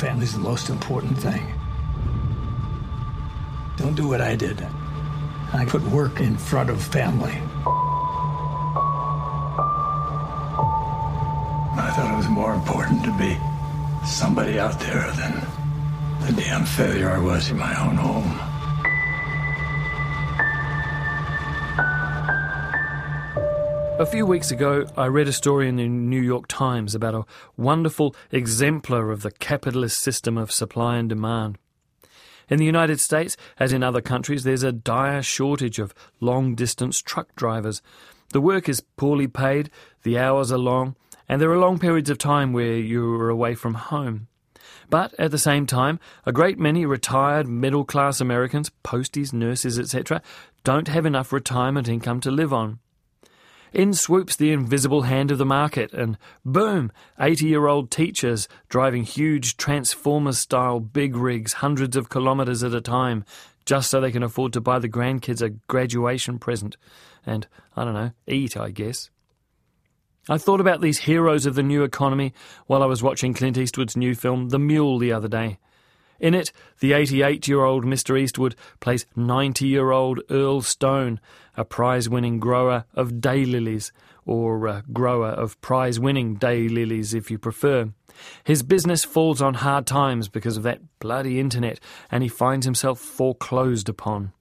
Family's the most important thing. Don't do what I did. I put work in front of family. I thought it was more important to be somebody out there than the damn failure I was in my own home. A few weeks ago, I read a story in the New York Times about a wonderful exemplar of the capitalist system of supply and demand. In the United States, as in other countries, there's a dire shortage of long-distance truck drivers. The work is poorly paid, the hours are long, and there are long periods of time where you are away from home. But at the same time, a great many retired middle-class Americans, posties, nurses, etc., don't have enough retirement income to live on. In swoops the invisible hand of the market, and boom, 80-year-old teachers driving huge Transformers-style big rigs hundreds of kilometres at a time, just so they can afford to buy the grandkids a graduation present. And, I don't know, eat, I guess. I thought about these heroes of the new economy while I was watching Clint Eastwood's new film The Mule the other day. In it, the 88-year-old Mr. Eastwood plays 90-year-old Earl Stone, a prize-winning grower of daylilies, or a grower of prize-winning daylilies if you prefer. His business falls on hard times because of that bloody internet, and he finds himself foreclosed upon.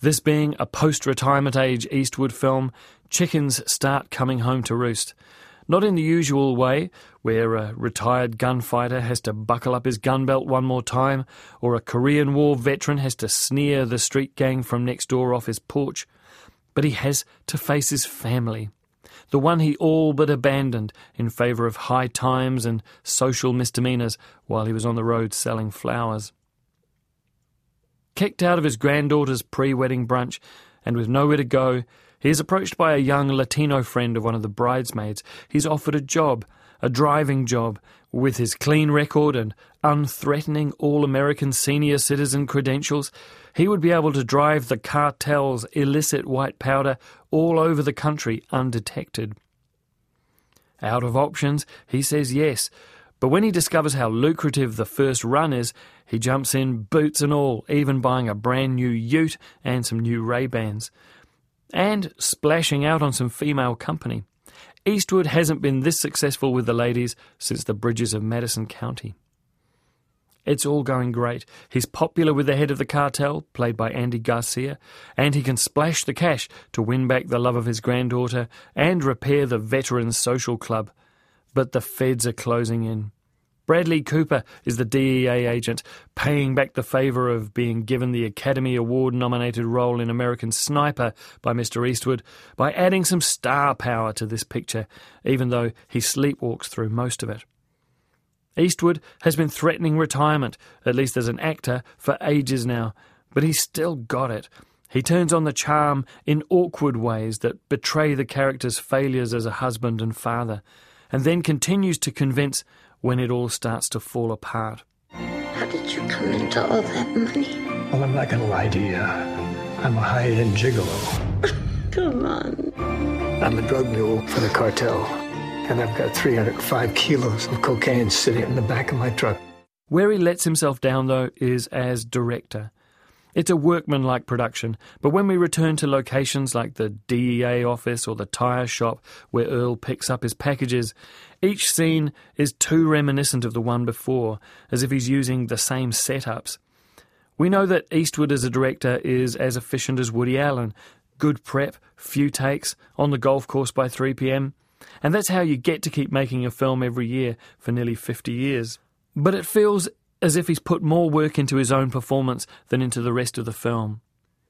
This being a post-retirement age Eastwood film, chickens start coming home to roost. Not in the usual way, where a retired gunfighter has to buckle up his gunbelt one more time, or a Korean War veteran has to sneer the street gang from next door off his porch. But he has to face his family, the one he all but abandoned in favour of high times and social misdemeanours while he was on the road selling flowers. Kicked out of his granddaughter's pre-wedding brunch and with nowhere to go, he is approached by a young Latino friend of one of the bridesmaids. He's offered a job, a driving job, with his clean record and unthreatening all-American senior citizen credentials. He would be able to drive the cartel's illicit white powder all over the country undetected. Out of options, he says yes, but when he discovers how lucrative the first run is, he jumps in boots and all, even buying a brand new ute and some new Ray-Bans. And splashing out on some female company. Eastwood hasn't been this successful with the ladies since the Bridges of Madison County. It's all going great. He's popular with the head of the cartel, played by Andy Garcia, and he can splash the cash to win back the love of his granddaughter and repair the Veterans Social Club. But the feds are closing in. Bradley Cooper is the DEA agent, paying back the favour of being given the Academy Award-nominated role in American Sniper by Mr. Eastwood by adding some star power to this picture, even though he sleepwalks through most of it. Eastwood has been threatening retirement, at least as an actor, for ages now, but he's still got it. He turns on the charm in awkward ways that betray the character's failures as a husband and father, and then continues to convince when it all starts to fall apart. How did you come into all that money? Well, I'm not going to lie to you. I'm a high-end gigolo. Come on. I'm a drug mule for the cartel, and I've got 305 kilos of cocaine sitting in the back of my truck. Where he lets himself down, though, is as director. It's a workman-like production, but when we return to locations like the DEA office or the tyre shop where Earl picks up his packages, each scene is too reminiscent of the one before, as if he's using the same setups. We know that Eastwood as a director is as efficient as Woody Allen. Good prep, few takes, on the golf course by 3 p.m. And that's how you get to keep making a film every year for nearly 50 years. But it feels as if he's put more work into his own performance than into the rest of the film.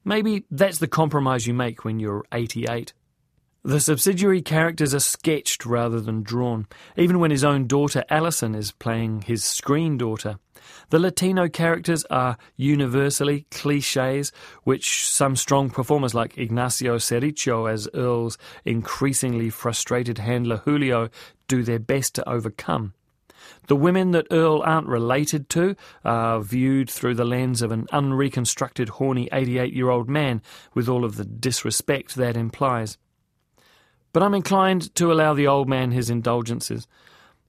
Maybe that's the compromise you make when you're 88. The subsidiary characters are sketched rather than drawn, even when his own daughter Allison is playing his screen daughter. The Latino characters are universally clichés, which some strong performers like Ignacio Cericho as Earl's increasingly frustrated handler Julio do their best to overcome. The women that Earl aren't related to are viewed through the lens of an unreconstructed, horny 88-year-old man, with all of the disrespect that implies. But I'm inclined to allow the old man his indulgences.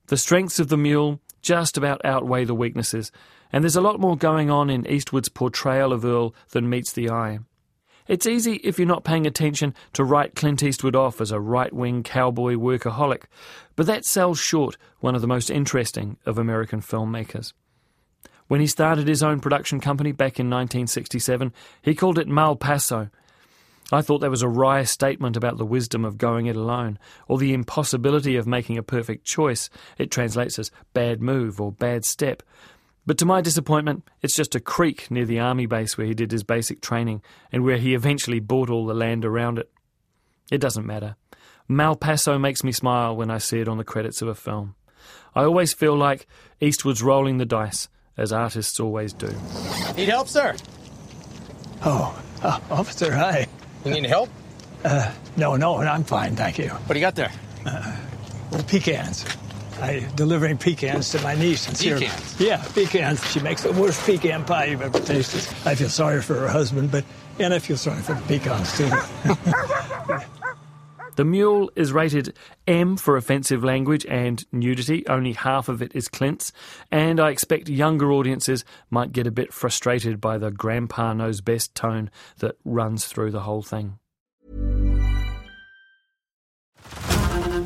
The strengths of The Mule just about outweigh the weaknesses, and there's a lot more going on in Eastwood's portrayal of Earl than meets the eye. It's easy, if you're not paying attention, to write Clint Eastwood off as a right-wing cowboy workaholic, but that sells short one of the most interesting of American filmmakers. When he started his own production company back in 1967, he called it Malpaso. I thought that was a wry statement about the wisdom of going it alone, or the impossibility of making a perfect choice. It translates as bad move or bad step. But to my disappointment, it's just a creek near the army base where he did his basic training and where he eventually bought all the land around it. It doesn't matter. Malpaso makes me smile when I see it on the credits of a film. I always feel like Eastwood's rolling the dice, as artists always do. Need help, sir? Oh, officer, hi. You need help? No, I'm fine, thank you. What do you got there? Pecans. I'm delivering pecans to my niece. And pecans? Yeah, pecans. She makes the worst pecan pie you've ever tasted. I feel sorry for her husband, and I feel sorry for the pecans, too. The Mule is rated M for offensive language and nudity. Only half of it is Clint's, and I expect younger audiences might get a bit frustrated by the grandpa knows best tone that runs through the whole thing.